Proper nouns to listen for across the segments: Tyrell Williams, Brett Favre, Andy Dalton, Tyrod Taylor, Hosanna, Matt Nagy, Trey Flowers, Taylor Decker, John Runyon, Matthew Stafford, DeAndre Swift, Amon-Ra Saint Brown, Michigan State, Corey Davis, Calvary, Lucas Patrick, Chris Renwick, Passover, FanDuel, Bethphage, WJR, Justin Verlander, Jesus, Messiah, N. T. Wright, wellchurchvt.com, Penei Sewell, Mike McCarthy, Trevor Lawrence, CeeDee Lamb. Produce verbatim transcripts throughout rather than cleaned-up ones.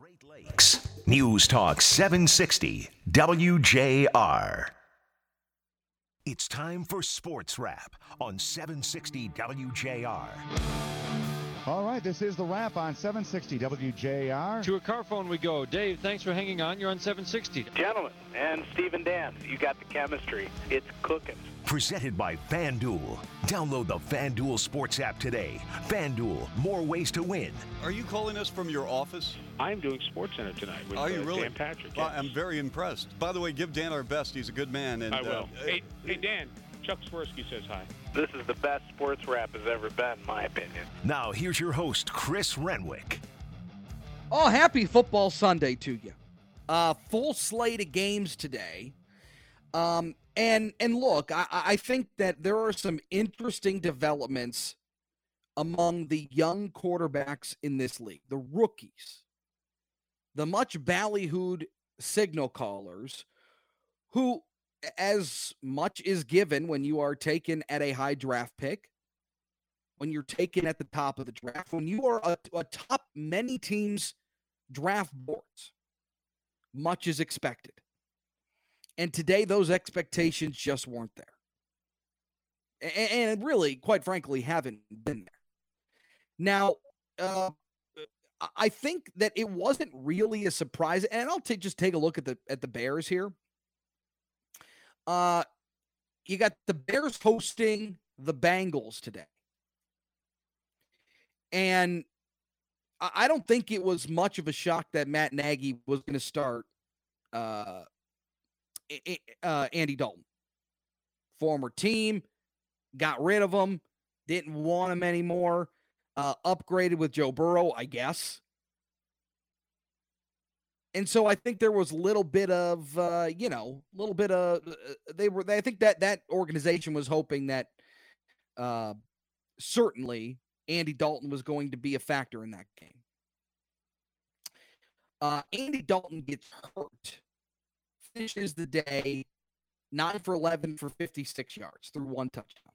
Great Lakes, News Talk seven sixty, W J R. It's time for Sports Wrap on seven sixty W J R. All right, this is the Wrap on seven sixty W J R. To a car phone we go. Dave, thanks for hanging on. You're on seven sixty. Gentlemen, and Steve and Dan, you got the chemistry. It's cooking. Presented by FanDuel. Download the FanDuel Sports app today. FanDuel, more ways to win. Are you calling us from your office? I'm doing SportsCenter tonight with Are you uh, really? Dan Patrick. Well, yes. I'm very impressed. By the way, give Dan our best. He's a good man. And, I will. Uh, hey, hey, Dan, Chuck Swirsky says hi. This is the best sports rap has ever been, in my opinion. Now, here's your host, Chris Renwick. Oh, happy football Sunday to you. Uh, full slate of games today. Um... And and look, I, I think that there are some interesting developments among the young quarterbacks in this league, the rookies, the much ballyhooed signal callers who, as much is given when you are taken at a high draft pick, when you're taken at the top of the draft, when you are atop many teams' draft boards, much is expected. And today, those expectations just weren't there. And, and really, quite frankly, haven't been there. Now, uh, I think that it wasn't really a surprise. And I'll t- just take a look at the at the Bears here. Uh, you got the Bears hosting the Bengals today. And I, I don't think it was much of a shock that Matt Nagy was going to start uh, – Uh, Andy Dalton, former team, got rid of him, didn't want him anymore, uh, upgraded with Joe Burrow, I guess. And so I think there was a little bit of, uh, you know, a little bit of, uh, they were, they, I think that that organization was hoping that uh, certainly Andy Dalton was going to be a factor in that game. Uh, Andy Dalton gets hurt. Finishes the day nine for eleven for fifty-six yards through one touchdown.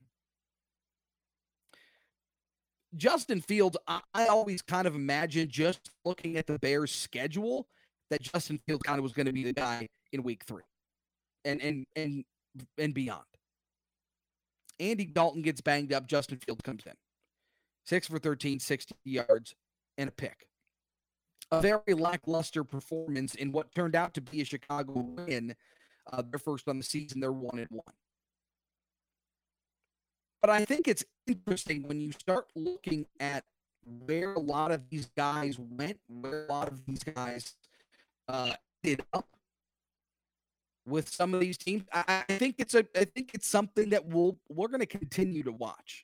Justin Fields, I always kind of imagined just looking at the Bears' schedule that Justin Fields kind of was going to be the guy in week three and and and and beyond. Andy Dalton gets banged up. Justin Fields comes in. six for thirteen, sixty yards, and a pick. A very lackluster performance in what turned out to be a Chicago win. Uh, their first on the season, they're one and one. But I think it's interesting when you start looking at where a lot of these guys went, where a lot of these guys uh, ended up with some of these teams. I, I think it's a, I think it's something that we'll we're going to continue to watch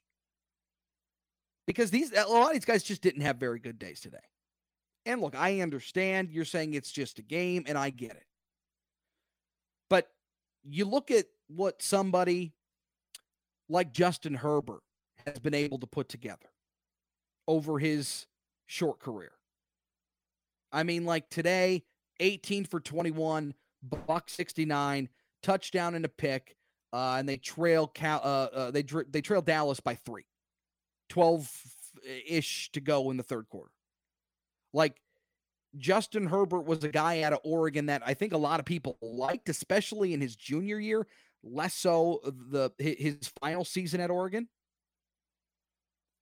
because these a lot of these guys just didn't have very good days today. And look, I understand you're saying it's just a game, and I get it. But you look at what somebody like Justin Herbert has been able to put together over his short career. I mean, like today, eighteen for twenty-one, buck sixty-nine, touchdown and a pick, uh, and they trail Cal- uh, uh, they dr- they trail Dallas by three, twelve-ish to go in the third quarter. Like, Justin Herbert was a guy out of Oregon that I think a lot of people liked, especially in his junior year, less so the his final season at Oregon.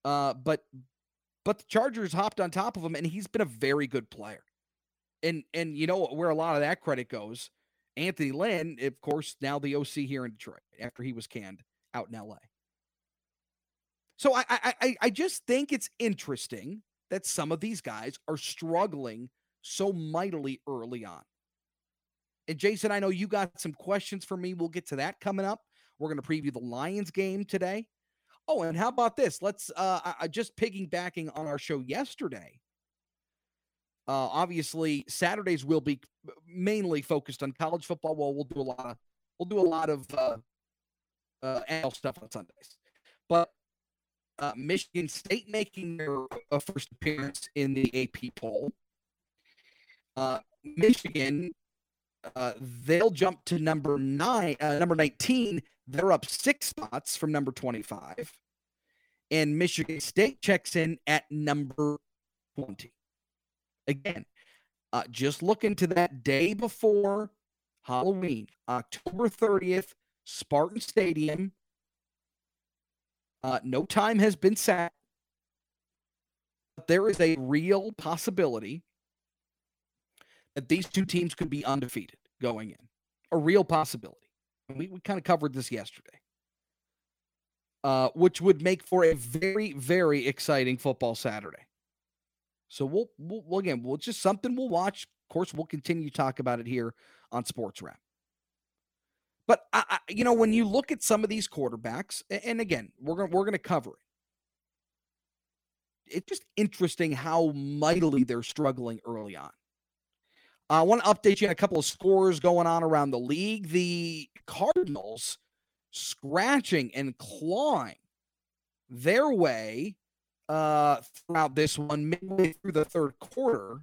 Uh, but but the Chargers hopped on top of him, and he's been a very good player. And, and you know where a lot of that credit goes? Anthony Lynn, of course, now the O C here in Detroit after he was canned out in L A. So I I I just think it's interesting that some of these guys are struggling so mightily early on. And Jason, I know you got some questions for me. We'll get to that coming up. We're going to preview the Lions game today. Oh, and how about this? Let's uh, I, just piggybacking on our show yesterday. Uh, obviously, Saturdays will be mainly focused on college football. Well, we'll do a lot of we'll do a lot of uh, uh, N F L stuff on Sundays, but. Uh, Michigan State making their uh, first appearance in the A P poll. Uh, Michigan, uh, they'll jump to number nine, uh, number nineteen. They're up six spots from number twenty-five, and Michigan State checks in at number twenty. Again, Uh, just look into that day before Halloween, October thirtieth, Spartan Stadium. Uh, no time has been set. But there is a real possibility that these two teams could be undefeated going in. A real possibility. We, we kind of covered this yesterday. Uh, which would make for a very, very exciting football Saturday. So we'll, we'll again, we'll just something we'll watch. Of course, we'll continue to talk about it here on Sports Wrap. But I, I, you know, when you look at some of these quarterbacks, and, and again, we're gonna we're gonna cover it. It's just interesting how mightily they're struggling early on. I want to update you on a couple of scores going on around the league. The Cardinals scratching and clawing their way uh, throughout this one, midway through the third quarter.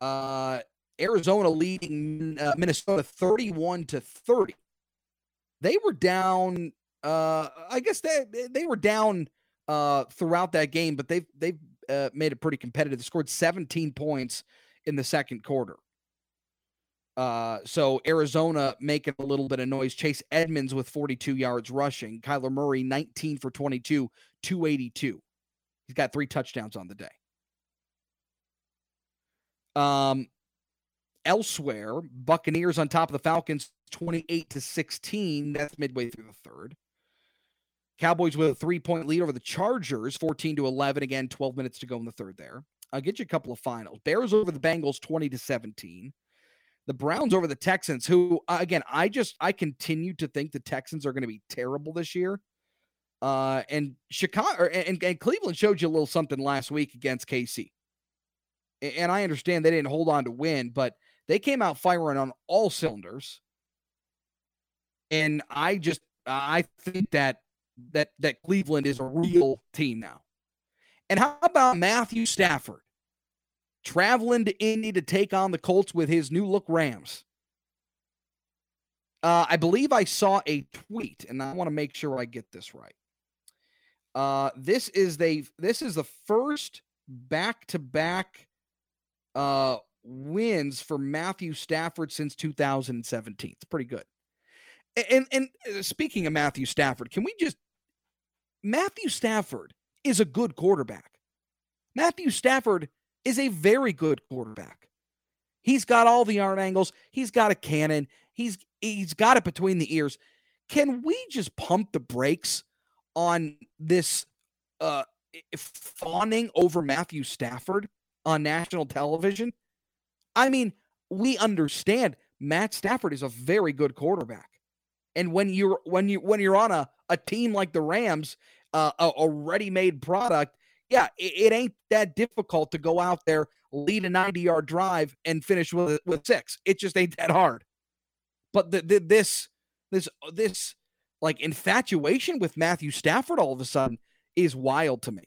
Uh, Arizona leading uh, Minnesota thirty-one to thirty. They were down. Uh, I guess they they were down uh, throughout that game, but they've they've uh, made it pretty competitive. They scored seventeen points in the second quarter. Uh, so Arizona making a little bit of noise. Chase Edmonds with forty-two yards rushing. Kyler Murray nineteen for twenty-two, two eighty-two. He's got three touchdowns on the day. Um, elsewhere, Buccaneers on top of the Falcons, twenty-eight to sixteen. That's midway through the third. Cowboys with a three-point lead over the Chargers, fourteen to eleven. Again, twelve minutes to go in the third there. I'll get you a couple of finals. Bears over the Bengals, twenty to seventeen. The Browns over the Texans, who, again, I just, I continue to think the Texans are going to be terrible this year. Uh, and Chicago, and, and Cleveland showed you a little something last week against K C. And I understand they didn't hold on to win, but they came out firing on all cylinders. And I just, I think that, that, that Cleveland is a real team now. And how about Matthew Stafford? Traveling to Indy to take on the Colts with his new-look Rams. Uh, I believe I saw a tweet, and I want to make sure I get this right. Uh, this is the this is the first back-to-back uh, wins for Matthew Stafford since two thousand seventeen. It's pretty good. And, and speaking of Matthew Stafford, can we just... Matthew Stafford is a good quarterback. Matthew Stafford is a very good quarterback. He's got all the arm angles. He's got a cannon. He's he's got it between the ears. Can we just pump the brakes on this uh, fawning over Matthew Stafford on national television? I mean, we understand Matt Stafford is a very good quarterback, and when you're when you when you're on a, a team like the Rams, uh, a, a ready-made product. Yeah, it ain't that difficult to go out there, lead a ninety-yard drive, and finish with with six. It just ain't that hard. But the, the, this, this, this, like infatuation with Matthew Stafford all of a sudden is wild to me.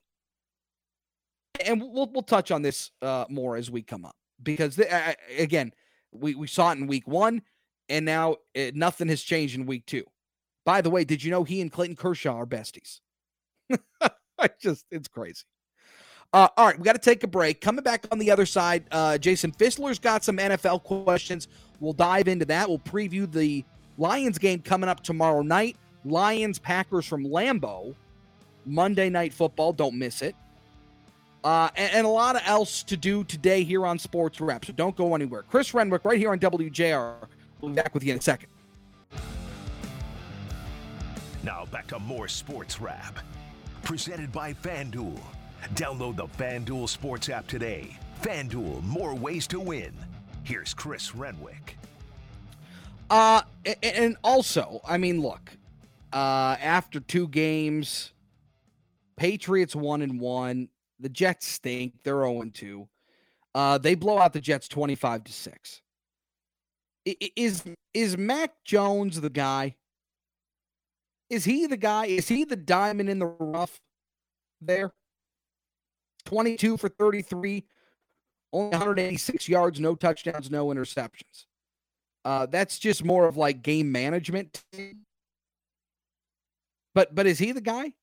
And we'll we'll touch on this uh, more as we come up because the, I, again, we we saw it in week one, and now it, nothing has changed in week two. By the way, did you know he and Clayton Kershaw are besties? I just, it's crazy. Uh, all right, we got to take a break. Coming back on the other side, uh, Jason Fistler's got some N F L questions. We'll dive into that. We'll preview the Lions game coming up tomorrow night. Lions, Packers from Lambeau. Monday Night Football. Don't miss it. Uh, and, and a lot else to do today here on Sports Wrap, so don't go anywhere. Chris Renwick right here on W J R. We'll be back with you in a second. Now back to more Sports Wrap. Presented by FanDuel. Download the FanDuel Sports app today. FanDuel, more ways to win. Here's Chris Renwick. Uh, and also, I mean, look, uh, after two games, Patriots one and one. The Jets stink. They're zero and two. Uh, they blow out the Jets twenty-five to six. Is is Mac Jones the guy? Is he the guy? Is he the diamond in the rough there? twenty-two for thirty-three, only one hundred eighty-six yards, no touchdowns, no interceptions. Uh, that's just more of like game management. But but is he the guy?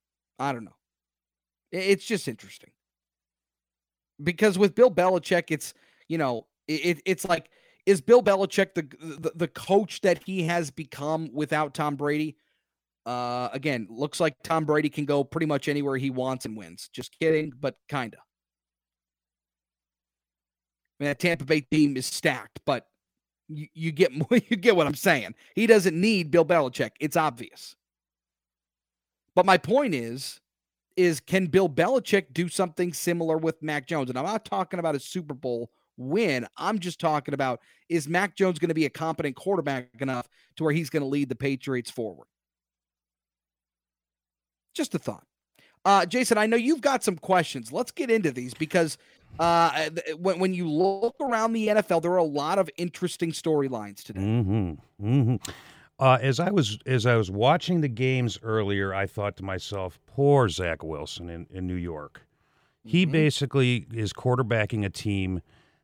I don't know. It's just interesting. Because with Bill Belichick, it's you know, it, it's like, is Bill Belichick the, the the coach that he has become without Tom Brady? Uh, again, looks like Tom Brady can go pretty much anywhere he wants and wins. Just kidding, but kind of. I mean, that Tampa Bay team is stacked, but you, you get more, you get what I'm saying. He doesn't need Bill Belichick. It's obvious. But my point is, is can Bill Belichick do something similar with Mac Jones? And I'm not talking about a Super Bowl win. I'm just talking about, is Mac Jones going to be a competent quarterback enough to where he's going to lead the Patriots forward? Just a thought. Uh, Jason, I know you've got some questions. Let's get into these because uh, when, when you look around the N F L, there are a lot of interesting storylines today. Mm-hmm. Mm-hmm. Uh, as I was as I was watching the games earlier, I thought to myself, poor Zach Wilson in, in New York. He mm-hmm. basically is quarterbacking a team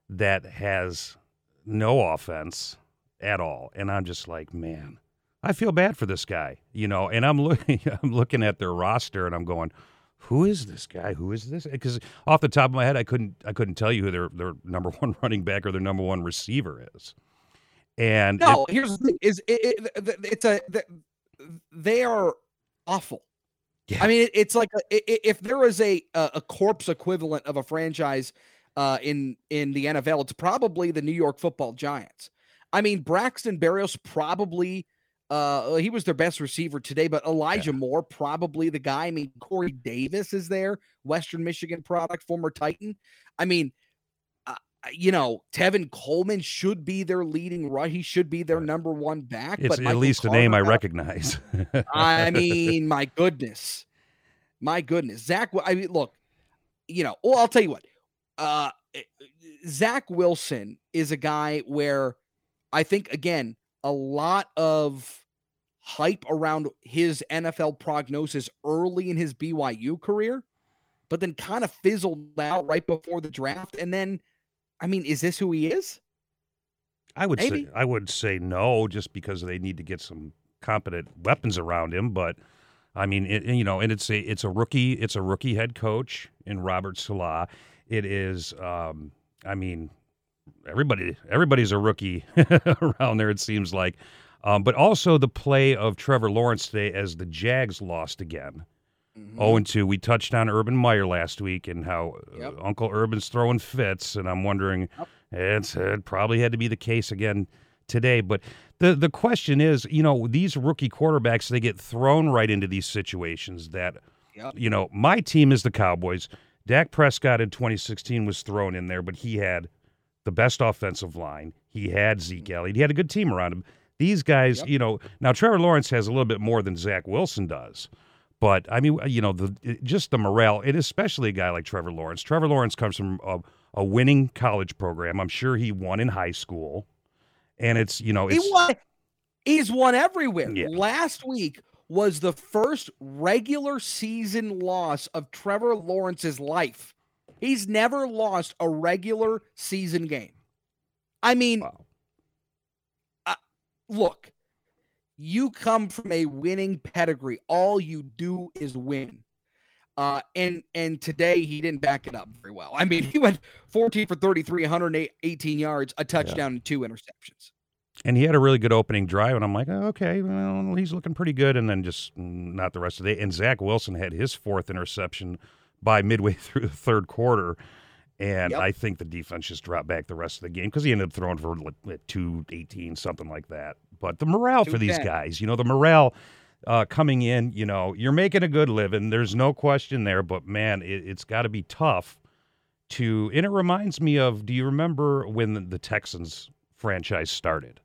that has no offense at all. And I'm just like, man, I feel bad for this guy, you know, and I'm looking, I'm looking at their roster and I'm going, who is this guy? Who is this? Because off the top of my head, I couldn't, I couldn't tell you who their, their number one running back or their number one receiver is. And no, it, here's the thing is it, it, it's a, they are awful. Yeah. I mean, it's like a, if there is a, a corpse equivalent of a franchise uh, in, in the N F L, it's probably the New York Football Giants. I mean, Braxton Berrios probably, Uh, he was their best receiver today, but Elijah yeah. Moore, probably the guy. I mean, Corey Davis is there, Western Michigan product, former Titan. I mean, uh, you know, Tevin Coleman should be their leading right. He should be their number one back. It's but at Michael least Carter, a name I recognize. I mean, my goodness. My goodness. Zach, I mean, look, you know, well, I'll tell you what. Uh, Zach Wilson is a guy where I think, again, a lot of hype around his N F L prognosis early in his B Y U career, but then kind of fizzled out right before the draft. And then, I mean, is this who he is? I would Maybe. say I would say no, just because they need to get some competent weapons around him. But I mean, it, you know, and it's a it's a rookie it's a rookie head coach in Robert Salah. It is, um, I mean. Everybody, everybody's a rookie around there, it seems like. Um, but also the play of Trevor Lawrence today as the Jags lost again. Mm-hmm. oh and two. We touched on Urban Meyer last week and how yep. Uncle Urban's throwing fits, and I'm wondering, yep. it's, it probably had to be the case again today. But the, the question is, you know, these rookie quarterbacks, they get thrown right into these situations that, yep. you know, my team is the Cowboys. Dak Prescott in twenty sixteen was thrown in there, but he had the best offensive line. He had Zeke Elliott. He had a good team around him. These guys, yep. you know, now Trevor Lawrence has a little bit more than Zach Wilson does, but I mean, you know, the just the morale, and especially a guy like Trevor Lawrence. Trevor Lawrence comes from a, a winning college program. I'm sure he won in high school, and it's, you know, it's, he won. He's won everywhere. Yeah. Last week was the first regular season loss of Trevor Lawrence's life. He's never lost a regular season game. I mean, wow. uh, look, you come from a winning pedigree. All you do is win. Uh, and and today he didn't back it up very well. I mean, he went fourteen for thirty-three, one hundred eighteen yards, a touchdown, yeah. and two interceptions. And he had a really good opening drive, and I'm like, oh, okay, well, he's looking pretty good, and then just not the rest of the day. And Zach Wilson had his fourth interception by midway through the third quarter, and yep. I think the defense just dropped back the rest of the game because he ended up throwing for like two eighteen, something like that. But the morale for these guys, you know, the morale uh, coming in, you know, you're making a good living. There's no question there, but, man, it, it's got to be tough to – and it reminds me of, do you remember when the, the Texans franchise started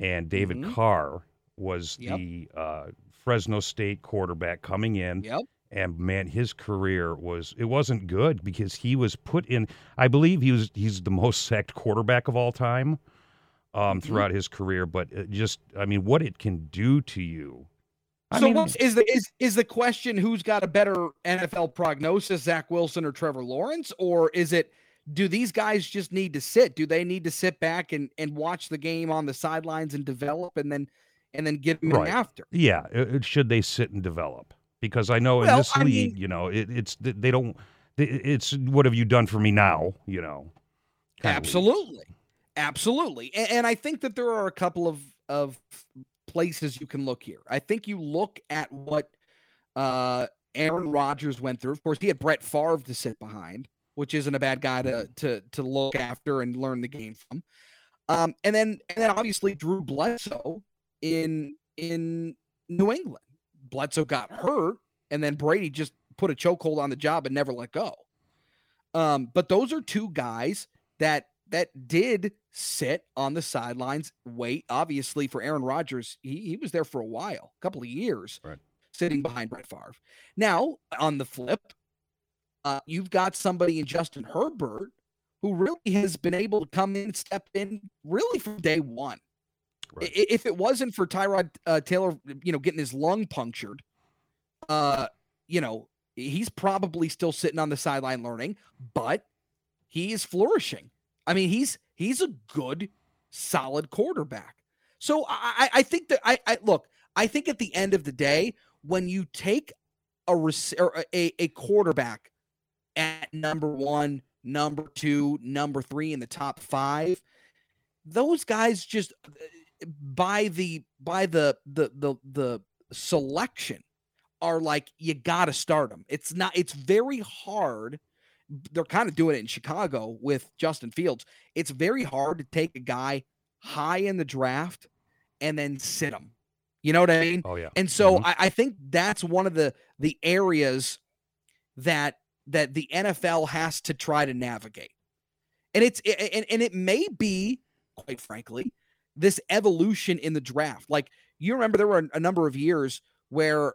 and David mm-hmm. Carr was yep. the uh, Fresno State quarterback coming in? Yep. And, man, his career was – it wasn't good because he was put in – I believe he was he's the most sacked quarterback of all time um, throughout mm-hmm. his career. But it just – I mean, what it can do to you. I so mean, what's, is the is, is the question who's got a better N F L prognosis, Zach Wilson or Trevor Lawrence? Or is it – do these guys just need to sit? Do they need to sit back and, and watch the game on the sidelines and develop and then, and then get them right. in after? Yeah. Should they sit and develop? Because I know well, in this I league, mean, you know, it, it's, they don't, it's what have you done for me now, you know, Absolutely. Absolutely. And, and I think that there are a couple of, of places you can look here. I think you look at what uh, Aaron Rodgers went through. Of course, he had Brett Favre to sit behind, which isn't a bad guy to to to look after and learn the game from. Um, and then and then obviously Drew Bledsoe in in New England. Bledsoe got hurt, and then Brady just put a chokehold on the job and never let go. Um, but those are two guys that that did sit on the sidelines, wait. Obviously, for Aaron Rodgers, he, he was there for a while, a couple of years, right, sitting behind Brett Favre. Now, on the flip, uh, you've got somebody in Justin Herbert who really has been able to come in, step in, really from day one. Right. If it wasn't for Tyrod uh, Taylor, you know, getting his lung punctured, uh, you know, he's probably still sitting on the sideline learning, but he is flourishing. I mean, he's he's a good, solid quarterback. So I, I think that I, I look. I think at the end of the day, when you take a or a, a quarterback at number one, number two, number three in the top five, those guys just by the by the the the the selection are like, you got to start them. It's not. It's very hard. They're kind of doing it in Chicago with Justin Fields. It's very hard to take a guy high in the draft and then sit him. You know what I mean? Oh yeah. And so mm-hmm. I, I think that's one of the, the areas that, that the N F L has to try to navigate. And it's, and, and it may be, quite frankly, this evolution in the draft. Like, you remember there were a number of years where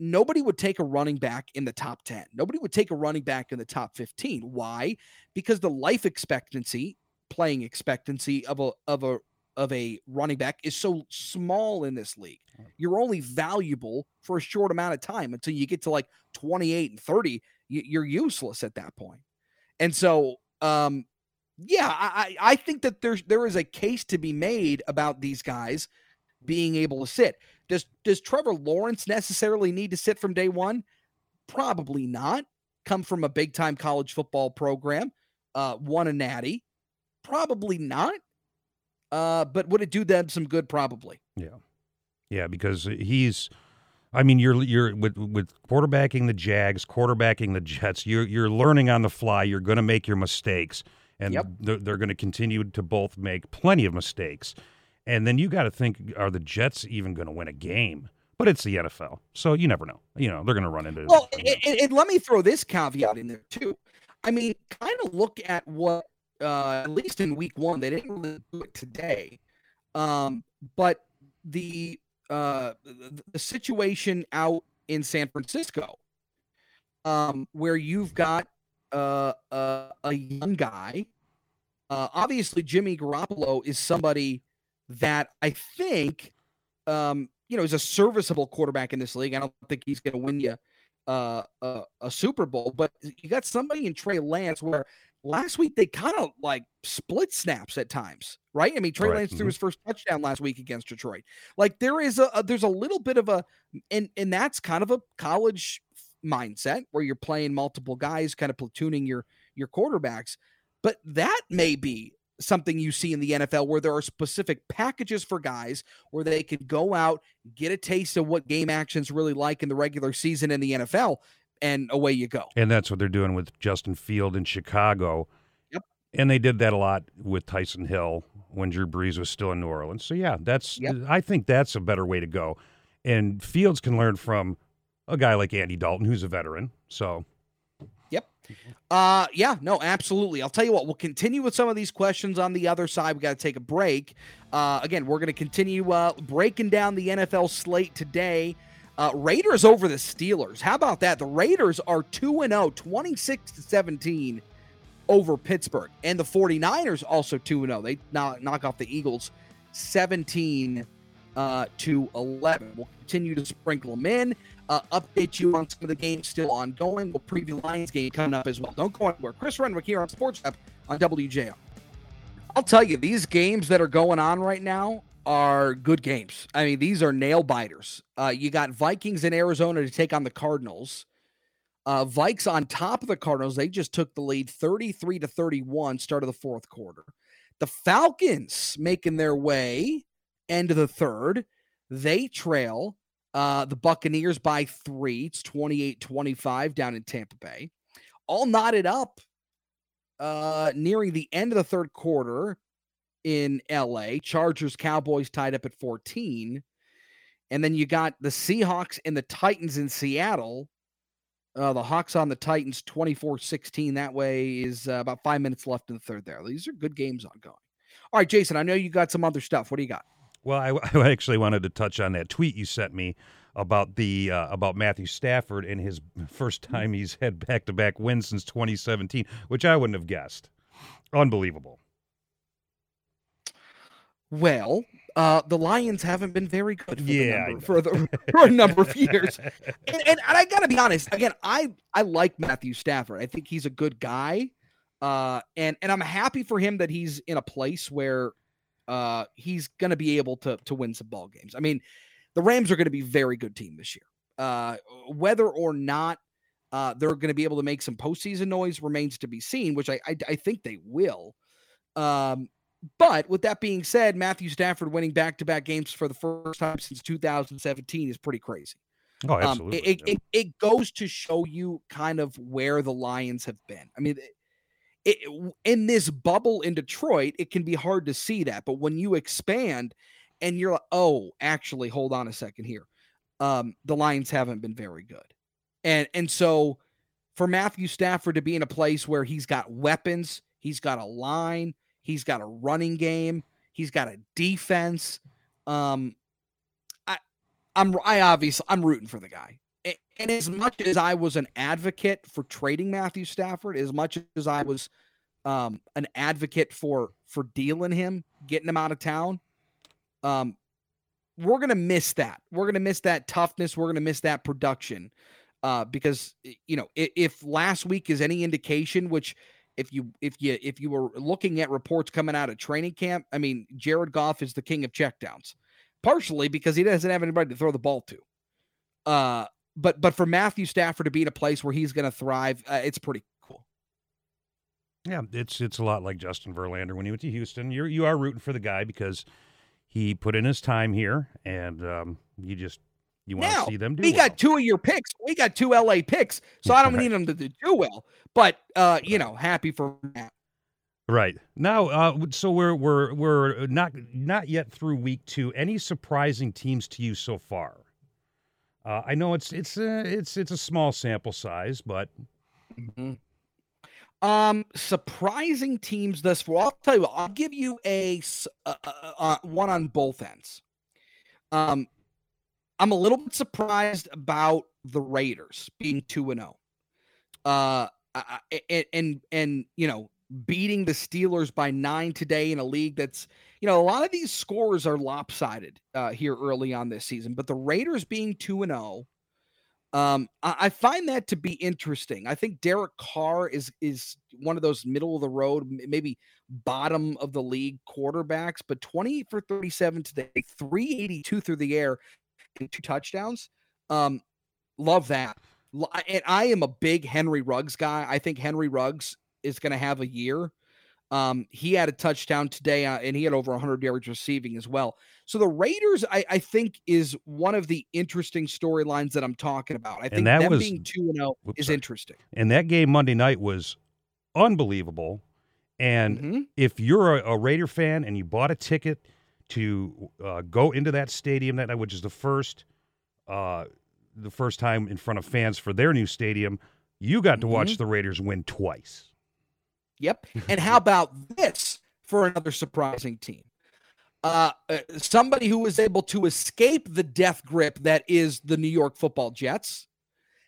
nobody would take a running back in the top ten. Nobody would take a running back in the top fifteen. Why? Because the life expectancy, playing expectancy of a of a of a running back is so small in this league. You're only valuable for a short amount of time. Until you get to like twenty-eight and thirty, you're useless at that point. And so, um, yeah, I I think that there's there is a case to be made about these guys being able to sit. Does does Trevor Lawrence necessarily need to sit from day one? Probably not. Come from a big-time college football program, uh, won a natty. Probably not. Uh, but would it do them some good? Probably. Yeah, yeah, because he's. I mean, you're you're with with quarterbacking the Jags, quarterbacking the Jets. You're you're learning on the fly. You're going to make your mistakes, and yep. they're, they're going to continue to both make plenty of mistakes. And then you got to think, are the Jets even going to win a game? But it's the N F L, so you never know. You know, they're going to run into. Well, you know. and, and let me throw this caveat in there, too. I mean, kind of look at what, uh, at least in week one, they didn't really do it today. Um, but the, uh, the situation out in San Francisco, um, where you've got uh, uh, a young guy, uh, obviously Jimmy Garoppolo is somebody that I think, um, you know, is a serviceable quarterback in this league. I don't think he's going to win you uh, a, a Super Bowl, but you got somebody in Trey Lance where last week they kind of like split snaps at times, right? I mean, Trey right. Lance mm-hmm. threw his first touchdown last week against Detroit. Like there is a, a there's a little bit of a, and and that's kind of a college mindset where you're playing multiple guys, kind of platooning your your quarterbacks, but that may be something you see in the N F L where there are specific packages for guys where they can go out, get a taste of what game action's really like in the regular season in the N F L, and away you go. And that's what they're doing with Justin Field in Chicago. Yep. And they did that a lot with Tyson Hill when Drew Brees was still in New Orleans. So yeah, that's yep. I think that's a better way to go. And Fields can learn from a guy like Andy Dalton, who's a veteran. So Uh, yeah, no, absolutely. I'll tell you what, we'll continue with some of these questions on the other side. We got to take a break. Uh, again, we're going to continue uh, breaking down the N F L slate today. Uh, Raiders over the Steelers. How about that? The Raiders are two and oh, twenty-six to seventeen over Pittsburgh. And the 49ers also two and oh. They knock, knock off the Eagles seventeen uh, to eleven. We'll continue to sprinkle them in. Uh, update you on some of the games still ongoing. We'll preview Lions game coming up as well. Don't go anywhere. Chris Renwick here on Sports Up on W J R. I'll tell you, these games that are going on right now are good games. I mean, these are nail biters. Uh, you got Vikings in Arizona to take on the Cardinals. Uh, Vikes on top of the Cardinals. They just took the lead thirty-three to thirty-one, start of the fourth quarter. The Falcons making their way end of the third. They trail uh, the Buccaneers by three. It's twenty-eight twenty-five down in Tampa Bay. All knotted up uh, nearing the end of the third quarter in L A. Chargers, Cowboys tied up at fourteen. And then you got the Seahawks and the Titans in Seattle. Uh, the Hawks on the Titans, twenty-four sixteen. That way is uh, about five minutes left in the third there. These are good games ongoing. All right, Jason, I know you got some other stuff. What do you got? Well, I, I actually wanted to touch on that tweet you sent me about the uh, about Matthew Stafford and his first time he's had back-to-back wins since twenty seventeen, which I wouldn't have guessed. Unbelievable. Well, uh, the Lions haven't been very good for, yeah, the number, for, the, for a number of years. And, and, and I got to be honest, again, I, I like Matthew Stafford. I think he's a good guy. Uh, and, and I'm happy for him that he's in a place where uh, he's going to be able to, to win some ball games. I mean, the Rams are going to be a very good team this year. Uh, whether or not uh, they're going to be able to make some postseason noise remains to be seen, which I, I, I think they will. Um, But with that being said, Matthew Stafford winning back-to-back games for the first time since two thousand seventeen is pretty crazy. Oh, absolutely. Um, it, it, it goes to show you kind of where the Lions have been. I mean, it, it, in this bubble in Detroit, it can be hard to see that. But when you expand and you're like, oh, actually, hold on a second here. Um, the Lions haven't been very good. And, and so for Matthew Stafford to be in a place where he's got weapons, he's got a line, he's got a running game. He's got a defense. Um, I, I'm, I obviously, I'm rooting for the guy. And as much as I was an advocate for trading Matthew Stafford, as much as I was um, an advocate for for dealing him, getting him out of town, um, we're gonna miss that. We're gonna miss that toughness. We're gonna miss that production uh, because you know if, if last week is any indication, which. If you if you if you were looking at reports coming out of training camp, I mean, Jared Goff is the king of checkdowns, partially because he doesn't have anybody to throw the ball to. Uh, but but for Matthew Stafford to be in a place where he's going to thrive, uh, it's pretty cool. Yeah, it's it's a lot like Justin Verlander when he went to Houston. You you are rooting for the guy because he put in his time here, and um, you just you want to see them do. We well. got two of your picks. We got two L A picks, so I don't right. need them to do well. But uh, you know, happy for Matt. Right now, uh, so we're we're we're not not yet through week two. Any surprising teams to you so far? Uh, I know it's it's a, it's it's a small sample size, but mm-hmm. um, surprising teams thus far. I'll tell you what. I'll give you a uh, uh, one on both ends. Um, I'm a little bit surprised about the Raiders being two and zero. Uh. Uh, and, and, and, you know, beating the Steelers by nine today in a league that's, you know, a lot of these scores are lopsided uh, here early on this season, but the Raiders being two and oh, um, I, I find that to be interesting. I think Derek Carr is, is one of those middle of the road, maybe bottom of the league quarterbacks, but twenty-eight for thirty-seven today, three eighty-two through the air and two touchdowns. Um, love that. And I am a big Henry Ruggs guy. I think Henry Ruggs is going to have a year. Um, he had a touchdown today, uh, and he had over one hundred yards receiving as well. So the Raiders, I, I think, is one of the interesting storylines that I'm talking about. I think that them was, being two and oh is sorry. interesting. And that game Monday night was unbelievable. And mm-hmm. if you're a, a Raider fan and you bought a ticket to uh, go into that stadium that night, which is the first uh, – the first time in front of fans for their new stadium, you got to watch mm-hmm. the Raiders win twice. Yep. And how about this for another surprising team? Uh, somebody who was able to escape the death grip that is the New York Football Jets,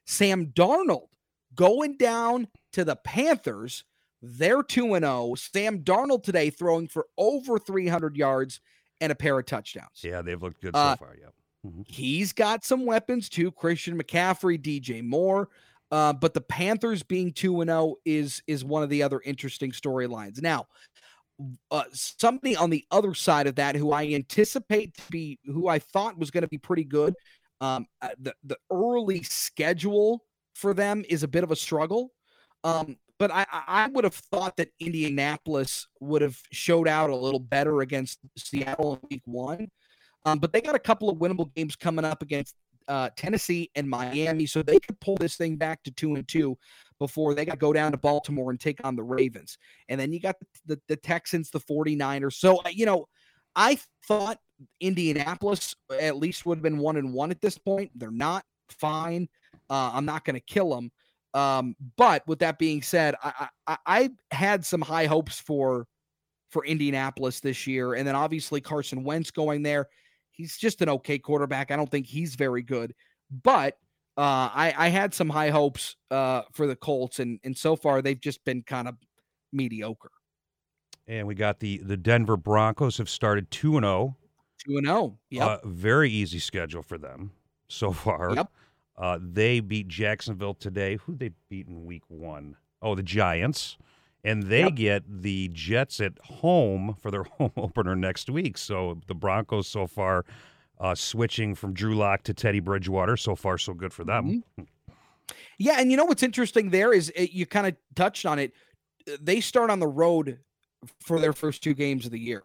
Sam Darnold going down to the Panthers. They're two and oh. Sam Darnold today throwing for over three hundred yards and a pair of touchdowns. Yeah, they've looked good so uh, far, yeah. Mm-hmm. He's got some weapons too. Christian McCaffrey, D J Moore. Uh, but the Panthers being two and oh is, is one of the other interesting storylines. Now, uh, somebody on the other side of that who I anticipate to be, who I thought was going to be pretty good. Um, the, the early schedule for them is a bit of a struggle. Um, but I, I would have thought that Indianapolis would have showed out a little better against Seattle in week one. Um, but they got a couple of winnable games coming up against uh, Tennessee and Miami, so they could pull this thing back to two and two before they got to go down to Baltimore and take on the Ravens. And then you got the, the, the Texans, the forty-niners. So, you know, I thought Indianapolis at least would have been one and one at this point. They're not fine. Uh, I'm not going to kill them. Um, but with that being said, I, I, I had some high hopes for, for Indianapolis this year. And then obviously Carson Wentz going there. He's just an okay quarterback. I don't think he's very good, but uh, I, I had some high hopes uh, for the Colts. And, and so far they've just been kind of mediocre. And we got the, the Denver Broncos have started two and oh, two and oh, yeah. Uh, very easy schedule for them so far. Yep. Uh, they beat Jacksonville today. Who they beat in week one? Oh, the Giants. And they yep. get the Jets at home for their home opener next week. So the Broncos so far uh, switching from Drew Lock to Teddy Bridgewater. So far, so good for them. Mm-hmm. Yeah, and you know what's interesting there is it, you kind of touched on it. They start on the road for their first two games of the year.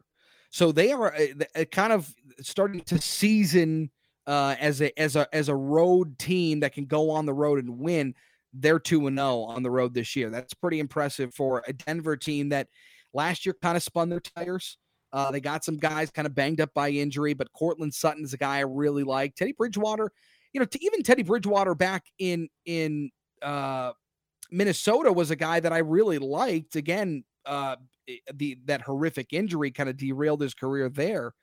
So they are uh, kind of starting to season uh, as a as a as a road team that can go on the road and win. They're two and oh on the road this year. That's pretty impressive for a Denver team that last year kind of spun their tires. Uh, they got some guys kind of banged up by injury, but Cortland Sutton is a guy I really like. Teddy Bridgewater, you know, even Teddy Bridgewater back in in uh, Minnesota was a guy that I really liked. Again, uh, the that horrific injury kind of derailed his career there.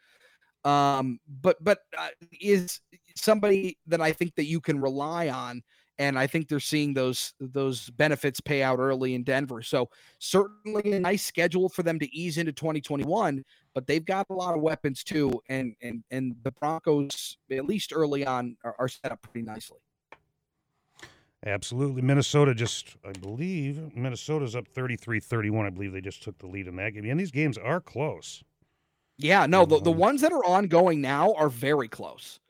Um, but but uh, is somebody that I think that you can rely on. And I think they're seeing those those benefits pay out early in Denver. So certainly a nice schedule for them to ease into twenty twenty-one, but they've got a lot of weapons too. And and and the Broncos, at least early on, are, are set up pretty nicely. Absolutely. Minnesota just, I believe, Minnesota's up thirty-three thirty-one. I believe they just took the lead in that game. And these games are close. Yeah, no, the, the ones that are ongoing now are very close.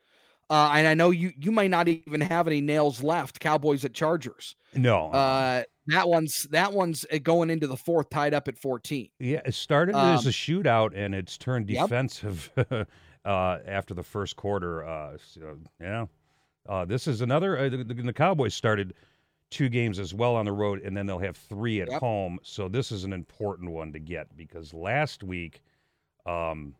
Uh, and I know you you might not even have any nails left. Cowboys at Chargers. No, uh, that one's that one's going into the fourth, tied up at fourteen. Yeah, it started um, as a shootout and it's turned defensive yep. uh, after the first quarter. Uh, so, yeah, uh, this is another. Uh, the, the Cowboys started two games as well on the road, and then they'll have three at yep. home. So this is an important one to get because last week. Um,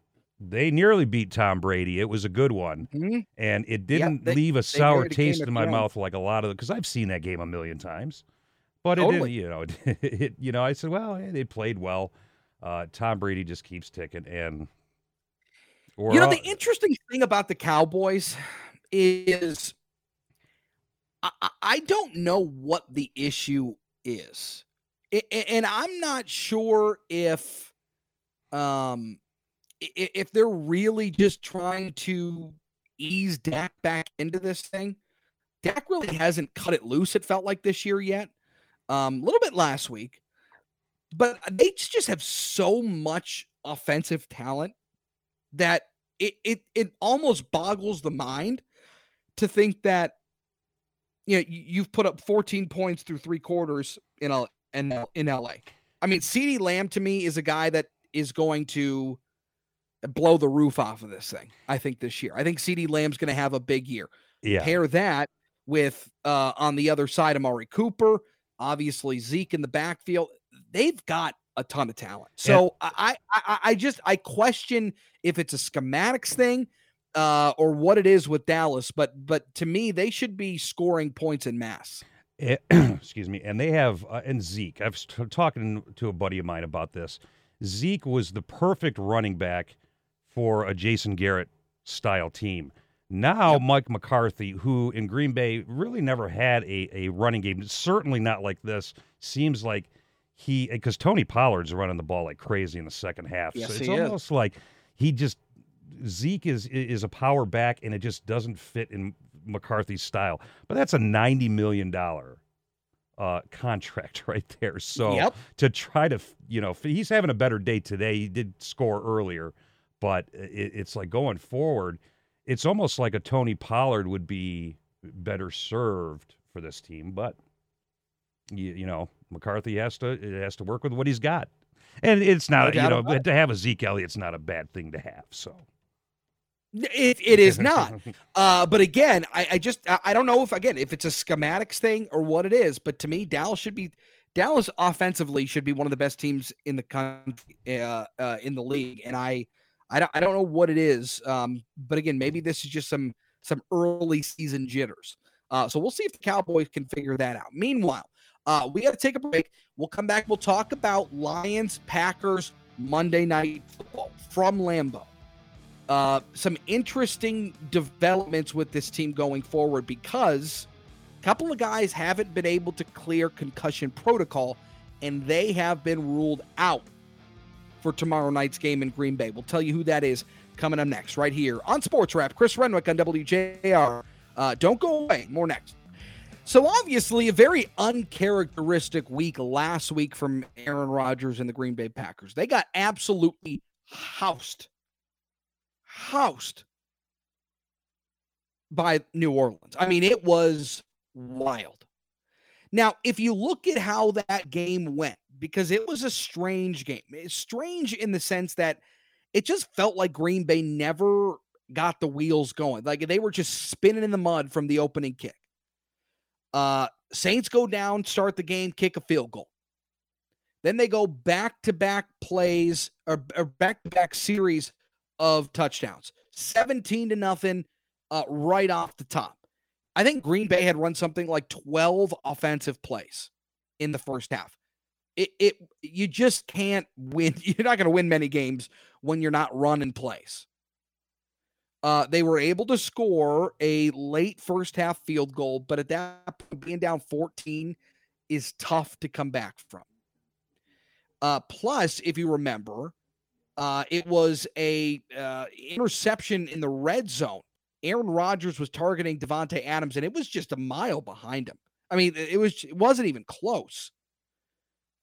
They nearly beat Tom Brady. It was a good one, mm-hmm. and it didn't yeah, they, leave a sour taste in my mouth like a lot of the because I've seen that game a million times. But totally. It didn't, you know, it, it, you know, I said, well, yeah, they played well. Uh, Tom Brady just keeps ticking, and you know, out. The interesting thing about the Cowboys is I, I don't know what the issue is, it, and I'm not sure if, um. if they're really just trying to ease Dak back into this thing. Dak really hasn't cut it loose, it felt like, this year yet. A um, little bit last week. But they just have so much offensive talent that it it it almost boggles the mind to think that, you know, you've put up fourteen points through three quarters in L- in, in L A. I mean, CeeDee Lamb, to me, is a guy that is going to blow the roof off of this thing. I think this year, I think CeeDee Lamb's going to have a big year. Yeah. Pair that with, uh, on the other side, Amari Cooper, obviously Zeke in the backfield. They've got a ton of talent. So yeah. I, I, I just, I question if it's a schematics thing, uh, or what it is with Dallas, but, but to me, they should be scoring points en masse. It, excuse me. And they have, uh, and Zeke, I was t- talking to a buddy of mine about this. Zeke was the perfect running back for a Jason Garrett-style team. Now, yep. Mike McCarthy, who in Green Bay really never had a, a running game, certainly not like this, seems like he, because Tony Pollard's running the ball like crazy in the second half. Yes, so it's almost is. like he just, Zeke is is a power back, and it just doesn't fit in McCarthy's style. But that's a ninety million dollars uh, contract right there. So yep. to try to, you know, he's having a better day today. He did score earlier. But it's like going forward, it's almost like a Tony Pollard would be better served for this team, but you, you know, McCarthy has to has to work with what he's got, and it's not no you know to have a Zeke Elliott's not a bad thing to have. So it it is not. Uh, but again, I, I just I don't know if again if it's a schematics thing or what it is. But to me, Dallas should be Dallas offensively should be one of the best teams in the country, uh, uh, in the league, and I. I don't, I don't know what it is, um, but again, maybe this is just some some early season jitters. Uh, so we'll see if the Cowboys can figure that out. Meanwhile, uh, we got to take a break. We'll come back. We'll talk about Lions-Packers Monday Night Football from Lambeau. Uh, some interesting developments with this team going forward because a couple of guys haven't been able to clear concussion protocol, and they have been ruled out for tomorrow night's game in Green Bay. We'll tell you who that is coming up next right here on Sports Wrap. Chris Renwick on W J R. Uh, don't go away. More next. So obviously a very uncharacteristic week last week from Aaron Rodgers and the Green Bay Packers. They got absolutely housed. Housed by New Orleans. I mean, it was wild. Now, if you look at how that game went, because it was a strange game. It's strange in the sense that it just felt like Green Bay never got the wheels going. Like they were just spinning in the mud from the opening kick. Uh, Saints go down, start the game, kick a field goal. Then they go back-to-back plays or, or back-to-back series of touchdowns. seventeen to nothing uh, right off the top. I think Green Bay had run something like twelve offensive plays in the first half. It, it you just can't win. You're not going to win many games when you're not running plays. Uh, they were able to score a late first half field goal, but at that point, being down fourteen is tough to come back from. Uh, plus, if you remember, uh, it was a uh, interception in the red zone. Aaron Rodgers was targeting Devontae Adams, and it was just a mile behind him. I mean, it was it wasn't even close.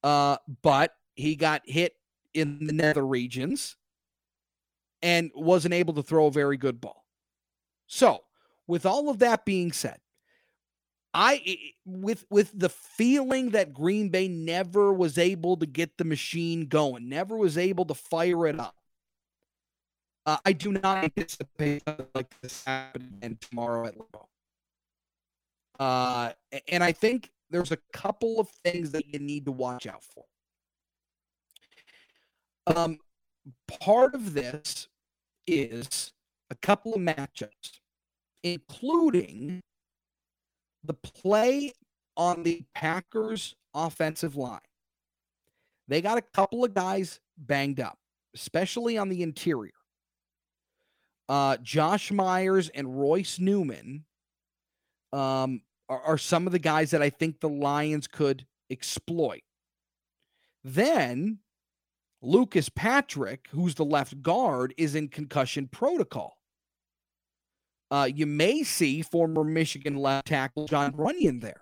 Uh, but he got hit in the nether regions and wasn't able to throw a very good ball. So, with all of that being said, I with with the feeling that Green Bay never was able to get the machine going, never was able to fire it up. Uh, I do not anticipate something like this happening tomorrow at Lambeau. Uh, and I think there's a couple of things that you need to watch out for. Um, part of this is a couple of matchups, including the play on the Packers' offensive line. They got a couple of guys banged up, especially on the interior. Uh, Josh Myers and Royce Newman um, are, are some of the guys that I think the Lions could exploit. Then Lucas Patrick, who's the left guard, is in concussion protocol. Uh, you may see former Michigan left tackle John Runyon there.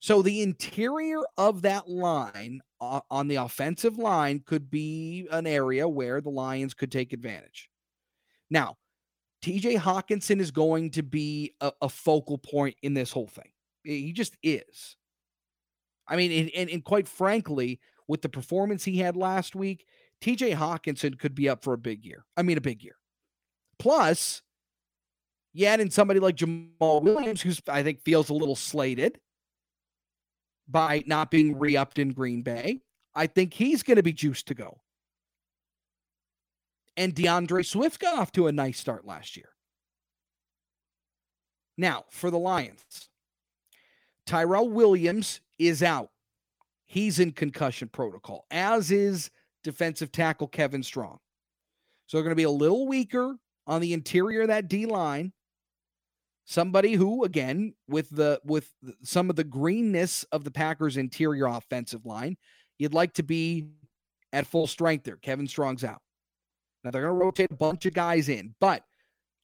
So the interior of that line uh, on the offensive line could be an area where the Lions could take advantage. Now, T J Hawkinson is going to be a, a focal point in this whole thing. He just is. I mean, and, and, and quite frankly, with the performance he had last week, T J Hawkinson could be up for a big year. I mean, a big year. Plus, you add in somebody like Jamal Williams, who I think feels a little slated by not being re-upped in Green Bay. I think he's going to be juiced to go. And DeAndre Swift got off to a nice start last year. Now, for the Lions, Tyrell Williams is out. He's in concussion protocol, as is defensive tackle Kevin Strong. So they're going to be a little weaker on the interior of that D-line. Somebody who, again, with the with some of the greenness of the Packers' interior offensive line, you'd like to be at full strength there. Kevin Strong's out. Now, they're going to rotate a bunch of guys in, but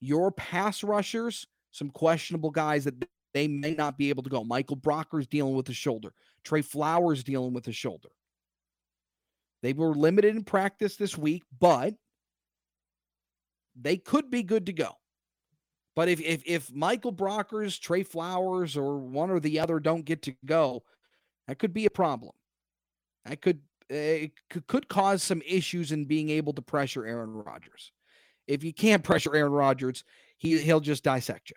your pass rushers, some questionable guys that they may not be able to go. Michael Brockers dealing with his shoulder. Trey Flowers dealing with his shoulder. They were limited in practice this week, but they could be good to go. But if if if Michael Brockers, Trey Flowers, or one or the other don't get to go, that could be a problem. That could it could cause some issues in being able to pressure Aaron Rodgers. If you can't pressure Aaron Rodgers, he he'll just dissect you.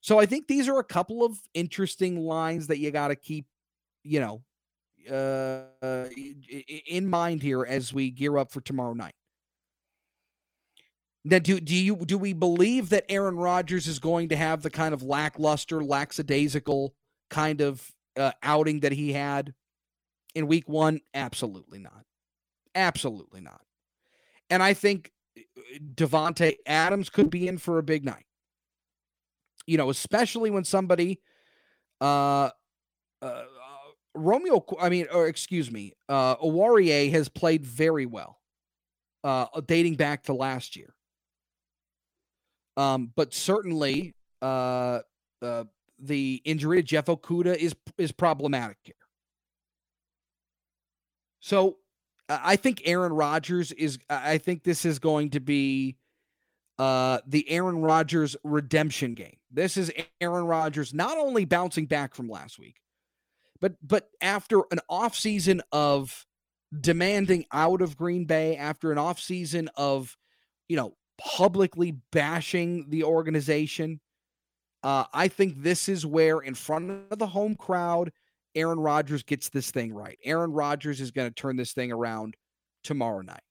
So I think these are a couple of interesting lines that you got to keep, you know, uh, in mind here as we gear up for tomorrow night. Now, do do you do we believe that Aaron Rodgers is going to have the kind of lackluster, lackadaisical kind of uh, outing that he had in week one? Absolutely not. Absolutely not. And I think Devontae Adams could be in for a big night. You know, especially when somebody, uh, uh, Romeo, I mean, or excuse me, uh, Owarie has played very well, uh, dating back to last year. Um, but certainly, uh, uh, the injury to Jeff Okuda is, is problematic here. So uh, I think Aaron Rodgers is, I think this is going to be, Uh, the Aaron Rodgers redemption game. This is Aaron Rodgers not only bouncing back from last week, but but after an offseason of demanding out of Green Bay, after an offseason of, you know, publicly bashing the organization, uh, I think this is where, in front of the home crowd, Aaron Rodgers gets this thing right. Aaron Rodgers is going to turn this thing around tomorrow night.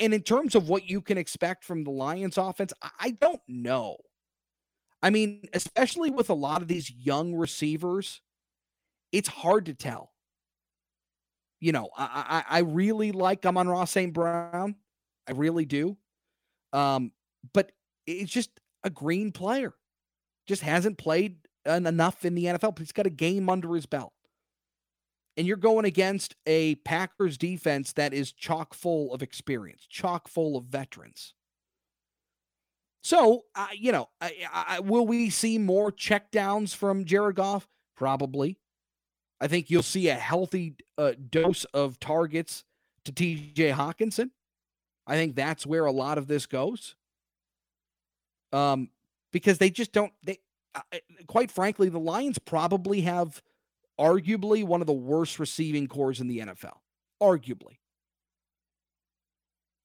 And in terms of what you can expect from the Lions offense, I don't know. I mean, especially with a lot of these young receivers, it's hard to tell. You know, I I, I really like Amon-Ra Saint Brown. I really do. Um, but it's just a green player. Just hasn't played enough in the N F L, but he's got a game under his belt. And you're going against a Packers defense that is chock full of experience, chock full of veterans. So, uh, you know, I, I, will we see more checkdowns from Jared Goff? Probably. I think you'll see a healthy uh, dose of targets to T J Hawkinson. I think that's where a lot of this goes. Um, because they just don't, they, uh, quite frankly, the Lions probably have arguably one of the worst receiving cores in the N F L. Arguably.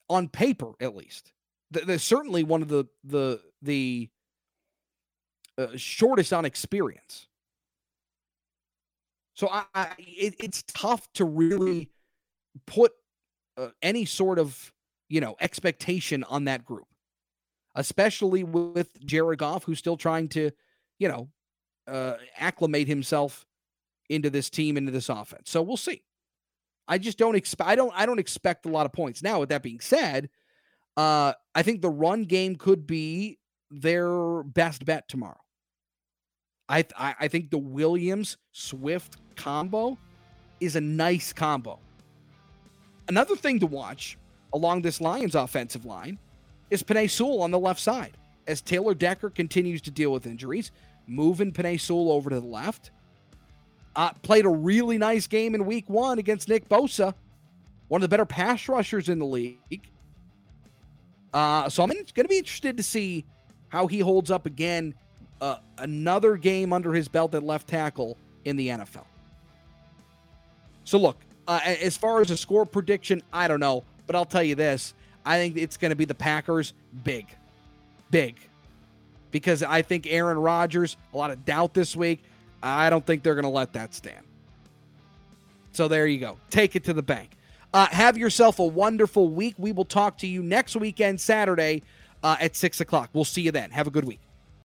On paper, at least. They're certainly one of the the the uh, shortest on experience. So I, I it, it's tough to really put uh, any sort of, you know, expectation on that group. Especially with Jared Goff, who's still trying to, you know, uh, acclimate himself into this team, into this offense. So we'll see. I just don't expect, I don't, I don't expect a lot of points. Now, with that being said, uh, I think the run game could be their best bet tomorrow. I, th- I think the Williams Swift combo is a nice combo. Another thing to watch along this Lions offensive line is Penei Sewell on the left side. As Taylor Decker continues to deal with injuries, moving Penei Sewell over to the left. Uh, played a really nice game in week one against Nick Bosa, one of the better pass rushers in the league. Uh, so I'm going to be interested to see how he holds up again, uh, another game under his belt at left tackle in the N F L. So look, uh, as far as a score prediction, I don't know, but I'll tell you this. I think it's going to be the Packers big, big, because I think Aaron Rodgers, a lot of doubt this week. I don't think they're going to let that stand. So there you go. Take it to the bank. Uh, have yourself a wonderful week. We will talk to you next weekend, Saturday, uh, at six o'clock. We'll see you then. Have a good week.